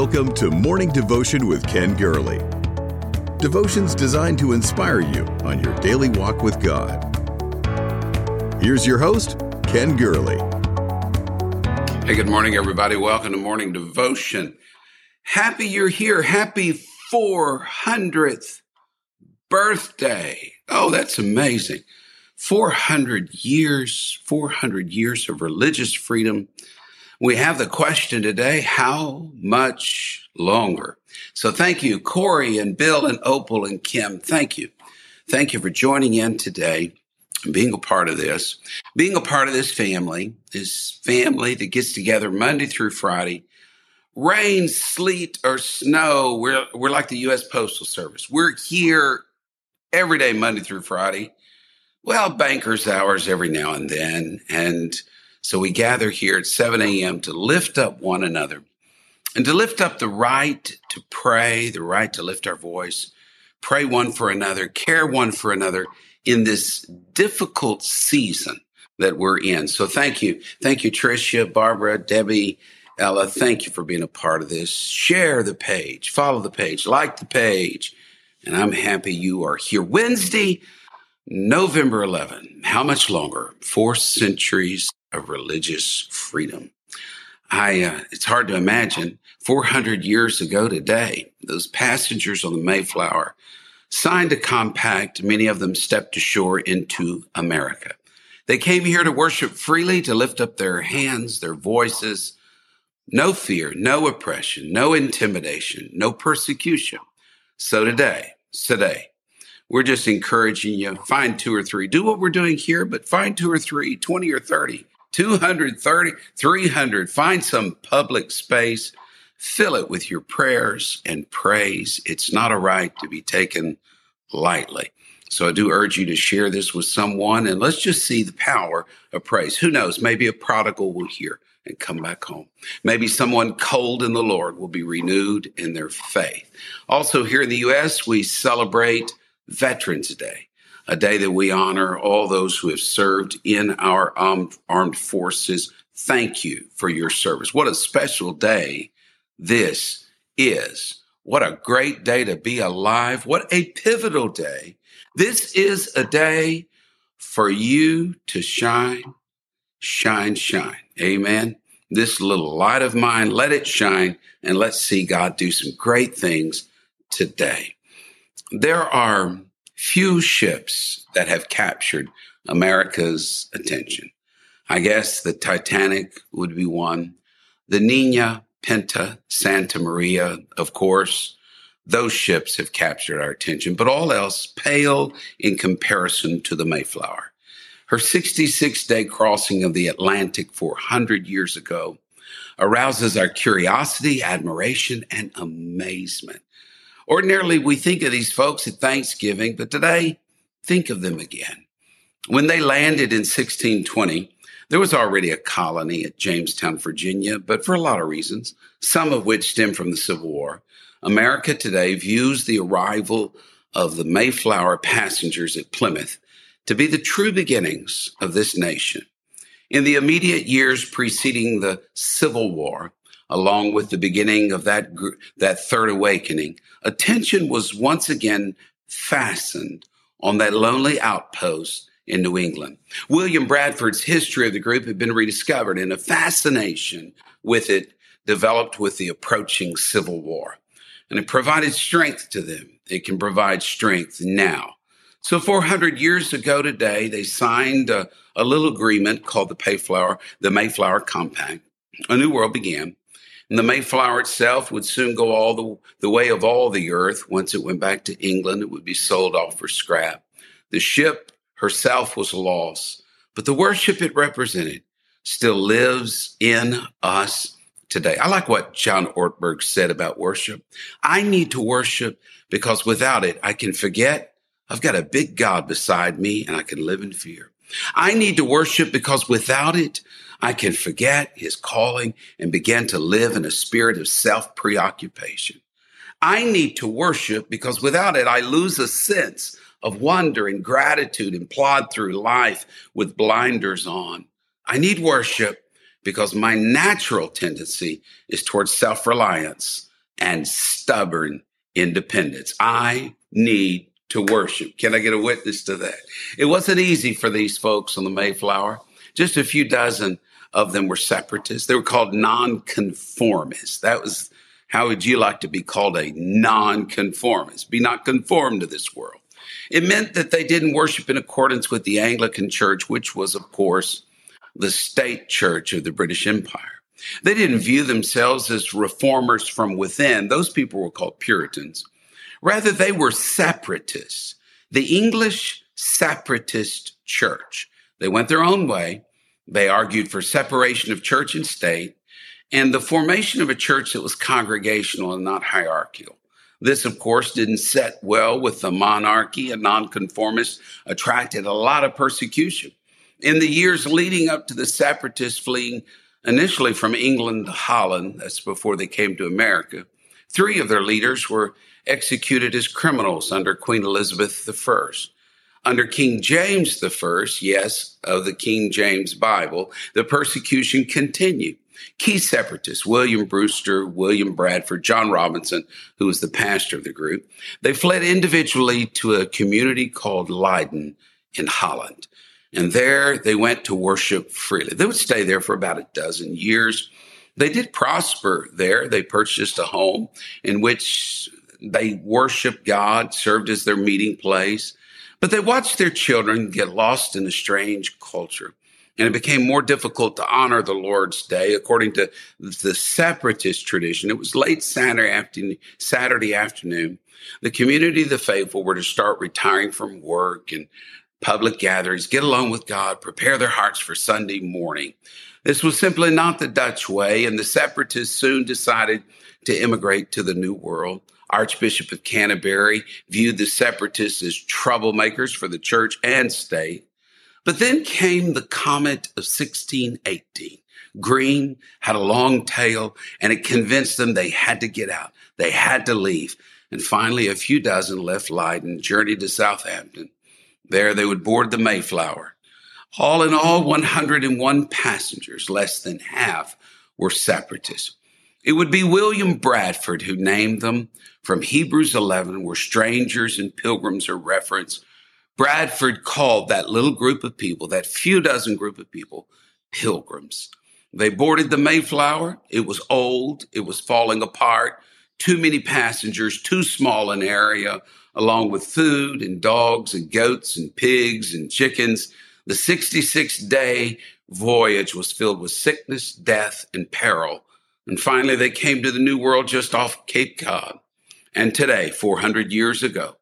Welcome to Morning Devotion with Ken Gurley. Devotions designed to inspire you on your daily walk with God. Here's your host, Ken Gurley. Hey, good morning, everybody. Welcome to Morning Devotion. Happy you're here. Happy 400th birthday. Oh, that's amazing. 400 years of religious freedom. We have the question today, how much longer? So thank you, Corey and Bill and Opal and Kim. Thank you. Thank you for joining in today and being a part of this. Being a part of this family that gets together Monday through Friday. Rain, sleet, or snow, we're like the U.S. Postal Service. We're here every day, Monday through Friday. Well, bankers' hours every now and then, and so we gather here at 7 a.m. to lift up one another and to lift up the right to pray, the right to lift our voice, pray one for another, care one for another in this difficult season that we're in. So thank you. Thank you, Tricia, Barbara, Debbie, Ella. Thank you for being a part of this. Share the page, follow the page, like the page. And I'm happy you are here. Wednesday, November 11. How much longer? 4 centuries of religious freedom. It's hard to imagine 400 years ago today, those passengers on the Mayflower signed a compact. Many of them stepped ashore into America. They came here to worship freely, to lift up their hands, their voices. No fear, no oppression, no intimidation, no persecution. So today, we're just encouraging you, find 2 or 3. Do what we're doing here, but find 2 or 3, 20 or 30. 230, 300, find some public space, fill it with your prayers and praise. It's not a right to be taken lightly. So I do urge you to share this with someone, and let's just see the power of praise. Who knows, maybe a prodigal will hear and come back home. Maybe someone cold in the Lord will be renewed in their faith. Also here in the U.S., we celebrate Veterans Day, a day that we honor all those who have served in our armed forces. Thank you for your service. What a special day this is. What a great day to be alive. What a pivotal day. This is a day for you to shine, shine, shine. Amen. This little light of mine, let it shine, and let's see God do some great things today. There are few ships that have captured America's attention. I guess the Titanic would be one. The Nina, Pinta, Santa Maria, of course, those ships have captured our attention, but all else pale in comparison to the Mayflower. Her 66-day crossing of the Atlantic 400 years ago arouses our curiosity, admiration, and amazement. Ordinarily, we think of these folks at Thanksgiving, but today, think of them again. When they landed in 1620, there was already a colony at Jamestown, Virginia, but for a lot of reasons, some of which stem from the Civil War, America today views the arrival of the Mayflower passengers at Plymouth to be the true beginnings of this nation. In the immediate years preceding the Civil War, along with the beginning of that Third Awakening, attention was once again fastened on that lonely outpost in New England. William Bradford's history of the group had been rediscovered, and a fascination with it developed with the approaching Civil War. And it provided strength to them. It can provide strength now. So 400 years ago today, they signed a little agreement called the Mayflower Compact. A new world began. And the Mayflower itself would soon go all the way of all the earth. Once it went back to England, it would be sold off for scrap. The ship herself was lost, but the worship it represented still lives in us today. I like what John Ortberg said about worship. I need to worship because without it, I can forget I've got a big God beside me and I can live in fear. I need to worship because without it, I can forget his calling and begin to live in a spirit of self-preoccupation. I need to worship because without it, I lose a sense of wonder and gratitude and plod through life with blinders on. I need worship because my natural tendency is towards self-reliance and stubborn independence. I need to worship. Can I get a witness to that? It wasn't easy for these folks on the Mayflower. Just a few dozen of them were separatists. They were called nonconformists. That was, how would you like to be called a nonconformist? Be not conformed to this world. It meant that they didn't worship in accordance with the Anglican Church, which was, of course, the state church of the British Empire. They didn't view themselves as reformers from within. Those people were called Puritans. Rather, they were separatists, the English separatist church. They went their own way. They argued for separation of church and state and the formation of a church that was congregational and not hierarchical. This, of course, didn't set well with the monarchy. A nonconformist attracted a lot of persecution. In the years leading up to the separatists fleeing initially from England to Holland, that's before they came to America, 3 of their leaders were executed as criminals under Queen Elizabeth I. Under King James I, yes, of the King James Bible, the persecution continued. Key separatists, William Brewster, William Bradford, John Robinson, who was the pastor of the group, they fled individually to a community called Leiden in Holland. And there they went to worship freely. They would stay there for about a dozen years. They did prosper there. They purchased a home in which they worshiped God, served as their meeting place. But they watched their children get lost in a strange culture. And it became more difficult to honor the Lord's Day. According to the separatist tradition, it was late Saturday afternoon. The community of the faithful were to start retiring from work and public gatherings, get along with God, prepare their hearts for Sunday morning. This was simply not the Dutch way, and the separatists soon decided to immigrate to the New World. Archbishop of Canterbury viewed the separatists as troublemakers for the church and state. But then came the Comet of 1618. Green had a long tail, and it convinced them they had to get out. They had to leave. And finally, a few dozen left Leiden, journeyed to Southampton. There they would board the Mayflower. All in all, 101 passengers, less than half, were separatists. It would be William Bradford who named them from Hebrews 11, where strangers and pilgrims are referenced. Bradford called that little group of people, that few dozen group of people, pilgrims. They boarded the Mayflower. It was old. It was falling apart. Too many passengers, too small an area, along with food and dogs and goats and pigs and chickens. The 66-day voyage was filled with sickness, death, and peril. And finally, they came to the New World just off Cape Cod. And today, 400 years ago,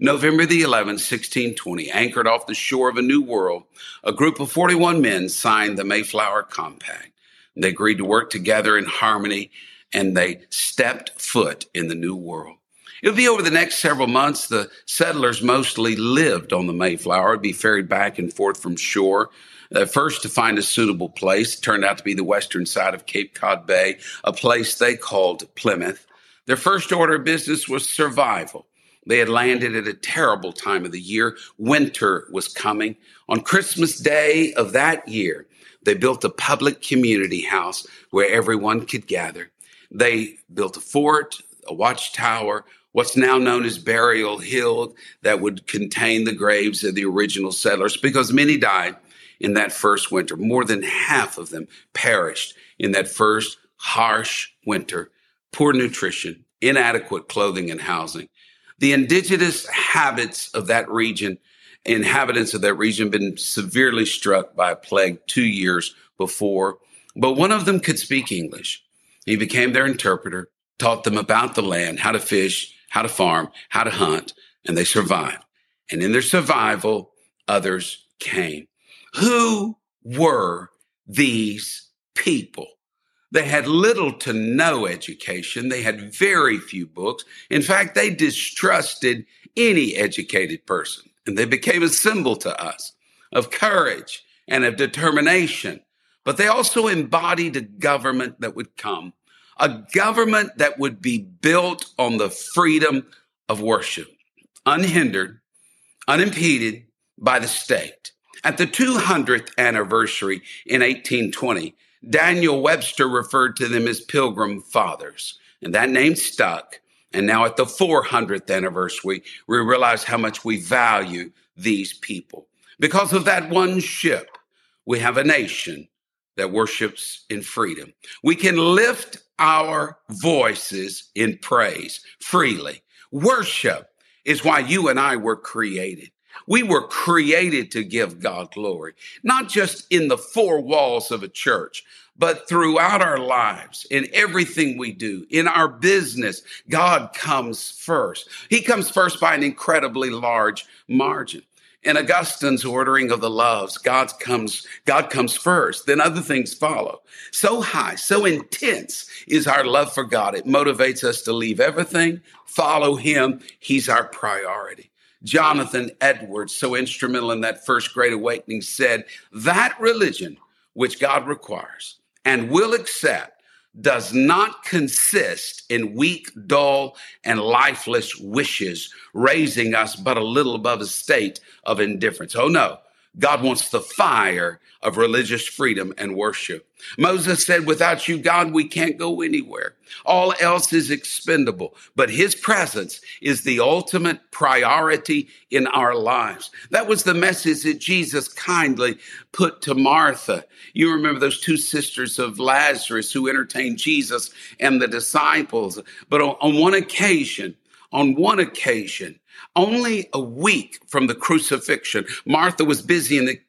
November the 11th, 1620, anchored off the shore of a new world, a group of 41 men signed the Mayflower Compact. They agreed to work together in harmony, and they stepped foot in the new world. It would be over the next several months. The settlers mostly lived on the Mayflower. It would be ferried back and forth from shore. First to find a suitable place, it turned out to be the western side of Cape Cod Bay, a place they called Plymouth. Their first order of business was survival. They had landed at a terrible time of the year. Winter was coming. On Christmas Day of that year, they built a public community house where everyone could gather. They built a fort, a watchtower, what's now known as Burial Hill, that would contain the graves of the original settlers, because many died in that first winter. More than half of them perished in that first harsh winter. Poor nutrition, inadequate clothing and housing. The indigenous inhabitants of that region had been severely struck by a plague 2 years before, but one of them could speak English. He became their interpreter, taught them about the land, how to fish, how to farm, how to hunt, and they survived. And in their survival, others came. Who were these people? They had little to no education. They had very few books. In fact, they distrusted any educated person, and they became a symbol to us of courage and of determination. But they also embodied a government that would come, a government that would be built on the freedom of worship, unhindered, unimpeded by the state. At the 200th anniversary in 1820, Daniel Webster referred to them as Pilgrim Fathers, and that name stuck. And now at the 400th anniversary, we realize how much we value these people. Because of that one ship, we have a nation that worships in freedom. We can lift our voices in praise freely. Worship is why you and I were created. We were created to give God glory, not just in the four walls of a church, but throughout our lives, in everything we do, in our business. God comes first. He comes first by an incredibly large margin. In Augustine's ordering of the loves, God comes first, then other things follow. So high, so intense is our love for God. It motivates us to leave everything, follow him. He's our priority. Jonathan Edwards, so instrumental in that first Great Awakening, said, "That religion which God requires and will accept does not consist in weak, dull, and lifeless wishes, raising us but a little above a state of indifference." Oh no, God wants the fire of religious freedom and worship. Moses said, "Without you, God, we can't go anywhere. All else is expendable, but his presence is the ultimate priority in our lives." That was the message that Jesus kindly put to Martha. You remember those two sisters of Lazarus who entertained Jesus and the disciples. But on one occasion, only a week from the crucifixion, Martha was busy in the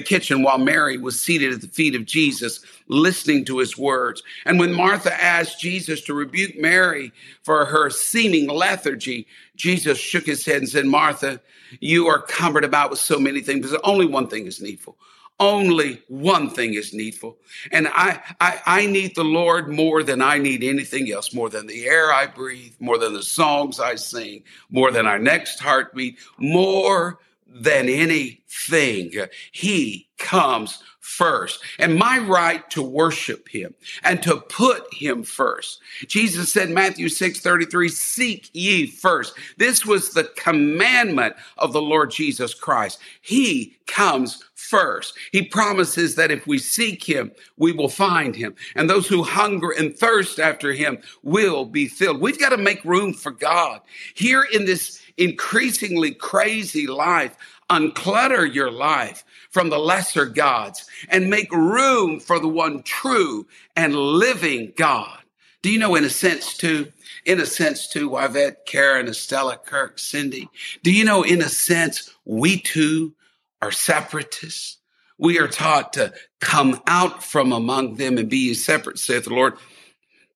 kitchen while Mary was seated at the feet of Jesus, listening to his words. And when Martha asked Jesus to rebuke Mary for her seeming lethargy, Jesus shook his head and said, "Martha, you are cumbered about with so many things, because only one thing is needful. Only one thing is needful." And I need the Lord more than I need anything else, more than the air I breathe, more than the songs I sing, more than our next heartbeat, more than anything. He comes first. And my right to worship him and to put him first. Jesus said, Matthew 6:33, "Seek ye first." This was the commandment of the Lord Jesus Christ. He comes first. He promises that if we seek him, we will find him. And those who hunger and thirst after him will be filled. We've got to make room for God. Here in this increasingly crazy life, unclutter your life from the lesser gods and make room for the one true and living God. Do you know, in a sense too, Yvette, Karen, Estella, Kirk, Cindy, do you know, in a sense, we too are separatists? We are taught to come out from among them and be ye separate, saith the Lord.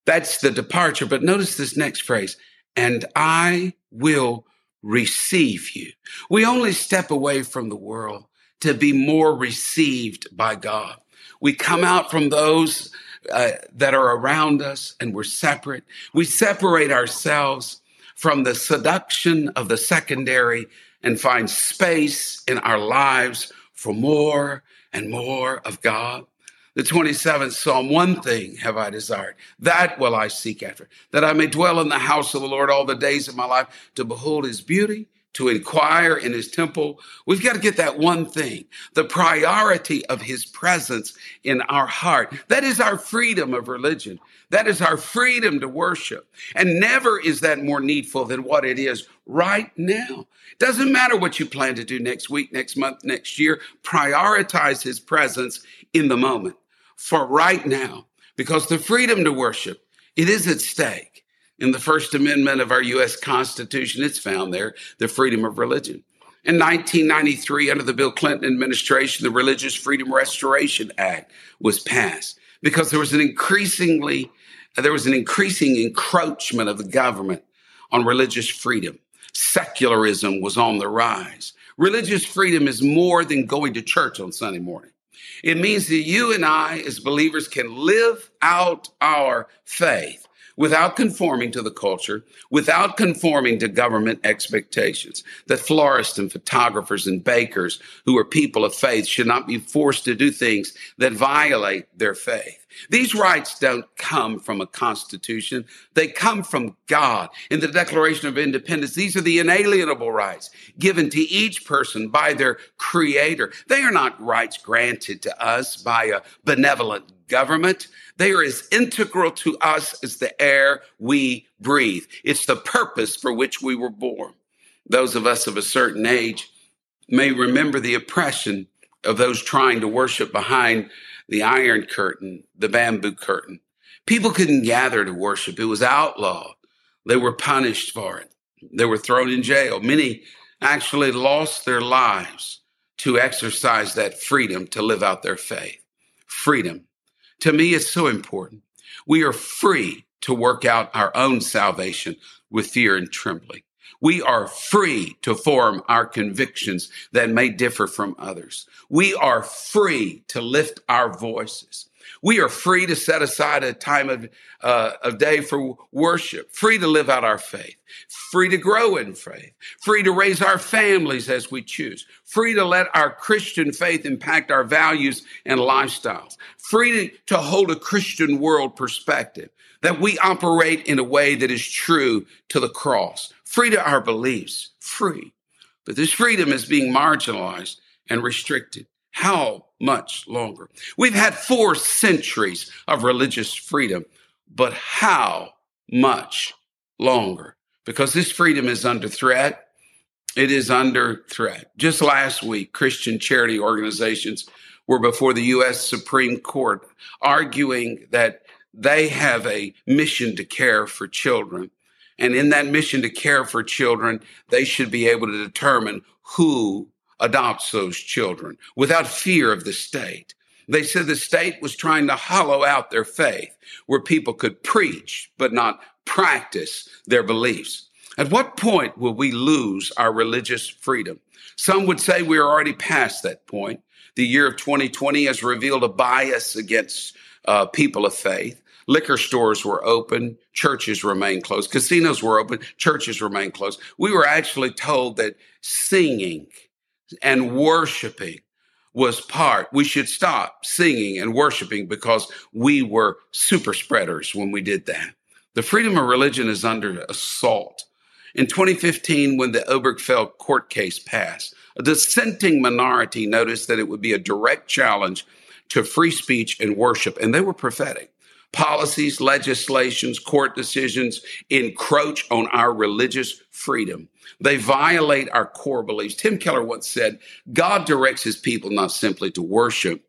That's the departure. But notice this next phrase, "and I will receive you." We only step away from the world to be more received by God. We come out from those that are around us and we're separate. We separate ourselves from the seduction of the secondary and find space in our lives for more and more of God. The 27th Psalm, "One thing have I desired, that will I seek after, that I may dwell in the house of the Lord all the days of my life, to behold his beauty, to inquire in his temple." We've got to get that one thing, the priority of his presence in our heart. That is our freedom of religion. That is our freedom to worship. And never is that more needful than what it is right now. Doesn't matter what you plan to do next week, next month, next year. Prioritize his presence in the moment, for right now, because the freedom to worship, it is at stake. In the First Amendment of our U.S. Constitution, it's found there, the freedom of religion. In 1993, under the Bill Clinton administration, the Religious Freedom Restoration Act was passed because there was an increasing encroachment of the government on religious freedom. Secularism was on the rise. Religious freedom is more than going to church on Sunday morning. It means that you and I, as believers, can live out our faith without conforming to the culture, without conforming to government expectations. That florists and photographers and bakers who are people of faith should not be forced to do things that violate their faith. These rights don't come from a constitution. They come from God. In the Declaration of Independence, these are the inalienable rights given to each person by their creator. They are not rights granted to us by a benevolent government. They are as integral to us as the air we breathe. It's the purpose for which we were born. Those of us of a certain age may remember the oppression of those trying to worship behind the iron curtain, the bamboo curtain. People couldn't gather to worship. It was outlawed. They were punished for it. They were thrown in jail. Many actually lost their lives to exercise that freedom to live out their faith. Freedom. To me, it's so important. We are free to work out our own salvation with fear and trembling. We are free to form our convictions that may differ from others. We are free to lift our voices. We are free to set aside a time of day for worship, free to live out our faith, free to grow in faith, free to raise our families as we choose, free to let our Christian faith impact our values and lifestyles, free to hold a Christian world perspective, that we operate in a way that is true to the cross, free to our beliefs, free. But this freedom is being marginalized and restricted. How much longer? We've had 4 centuries of religious freedom, but how much longer? Because this freedom is under threat. It is under threat. Just last week, Christian charity organizations were before the U.S. Supreme Court arguing that they have a mission to care for children. And in that mission to care for children, they should be able to determine who adopts those children without fear of the state. They said the state was trying to hollow out their faith where people could preach but not practice their beliefs. At what point will we lose our religious freedom? Some would say we are already past that point. The year of 2020 has revealed a bias against people of faith. Liquor stores were open, churches remained closed. Casinos were open, churches remained closed. We were actually told that singing and worshiping was part. We should stop singing and worshiping because we were super spreaders when we did that. The freedom of religion is under assault. In 2015, when the Obergefell court case passed, a dissenting minority noticed that it would be a direct challenge to free speech and worship, and they were prophetic. Policies, legislations, court decisions encroach on our religious freedom. They violate our core beliefs. Tim Keller once said, God directs his people not simply to worship,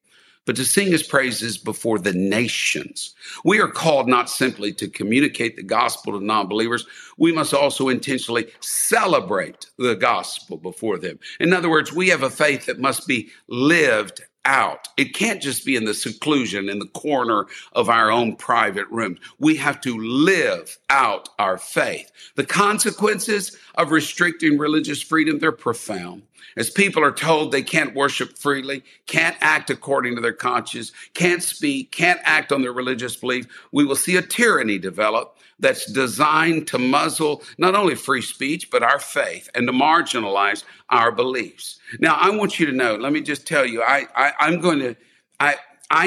but to sing his praises before the nations. We are called not simply to communicate the gospel to non-believers. We must also intentionally celebrate the gospel before them. In other words, we have a faith that must be lived out. It can't just be in the seclusion, in the corner of our own private rooms. We have to live out our faith. The consequences of restricting religious freedom, they're profound. As people are told they can't worship freely, can't act according to their conscience, can't speak, can't act on their religious belief, we will see a tyranny develop that's designed to muzzle not only free speech, but our faith and to marginalize our beliefs. Now, I want you to know, let me just tell you, I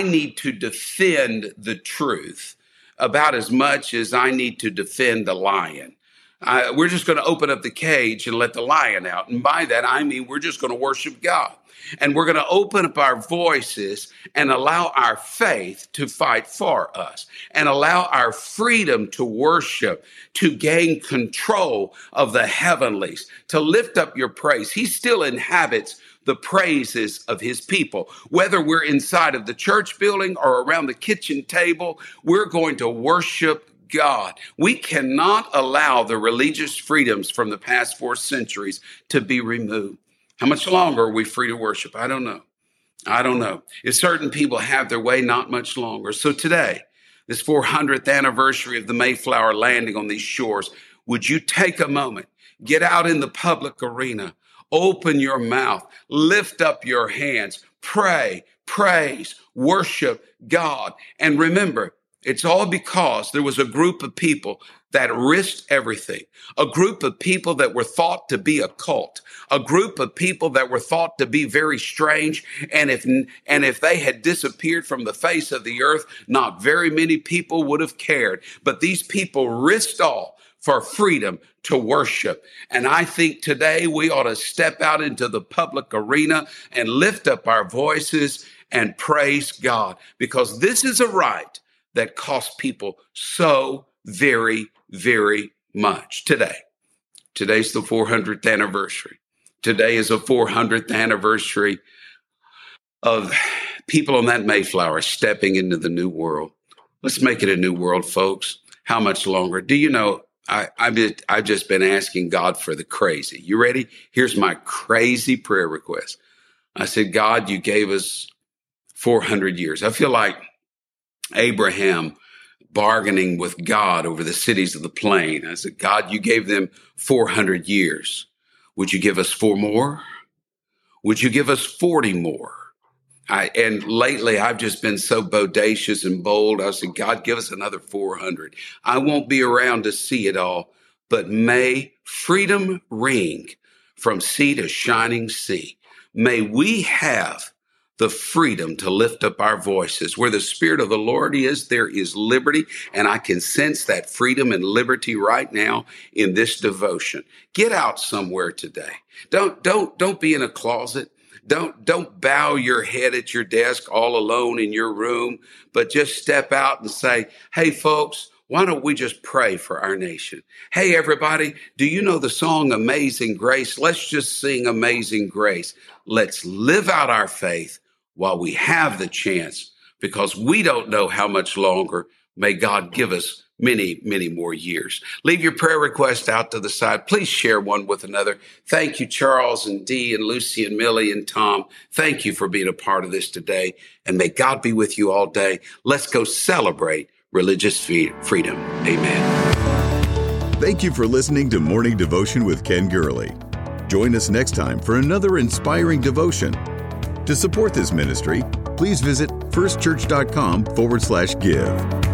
need to defend the truth about as much as I need to defend the lion. We're just going to open up the cage and let the lion out. And by that, I mean, we're just going to worship God. And we're going to open up our voices and allow our faith to fight for us and allow our freedom to worship, to gain control of the heavenlies, to lift up your praise. He still inhabits the praises of his people. Whether we're inside of the church building or around the kitchen table, we're going to worship God. We cannot allow the religious freedoms from the past 4 centuries to be removed. How much longer are we free to worship? I don't know. If certain people have their way, not much longer. So today, this 400th anniversary of the Mayflower landing on these shores, would you take a moment, get out in the public arena, open your mouth, lift up your hands, pray, praise, worship God, and remember, it's all because there was a group of people that risked everything, a group of people that were thought to be a cult, a group of people that were thought to be very strange. And if they had disappeared from the face of the earth, not very many people would have cared. But these people risked all for freedom to worship. And I think today we ought to step out into the public arena and lift up our voices and praise God, because this is a right that costs people so very, very much. Today's the 400th anniversary. Today is the 400th anniversary of people on that Mayflower stepping into the new world. Let's make it a new world, folks. How much longer? Do you know, I've just been asking God for the crazy. You ready? Here's my crazy prayer request. I said, God, you gave us 400 years. I feel like Abraham bargaining with God over the cities of the plain. I said, God, you gave them 400 years. Would you give us 4 more? Would you give us 40 more? And lately, I've just been so bodacious and bold. I said, God, give us another 400. I won't be around to see it all, but may freedom ring from sea to shining sea. May we have the freedom to lift up our voices. Where the Spirit of the Lord is, there is liberty, and I can sense that freedom and liberty right now in this devotion. Get out somewhere today. Don't be in a closet. Don't bow your head at your desk all alone in your room, but just step out and say, hey, folks, why don't we just pray for our nation? Hey, everybody, do you know the song Amazing Grace? Let's just sing Amazing Grace. Let's live out our faith while we have the chance, because we don't know how much longer. May God give us many, many more years. Leave your prayer request out to the side. Please share one with another. Thank you, Charles and Dee and Lucy and Millie and Tom. Thank you for being a part of this today. And may God be with you all day. Let's go celebrate religious freedom. Amen. Thank you for listening to Morning Devotion with Ken Gurley. Join us next time for another inspiring devotion. To support this ministry, please visit firstchurch.com/give.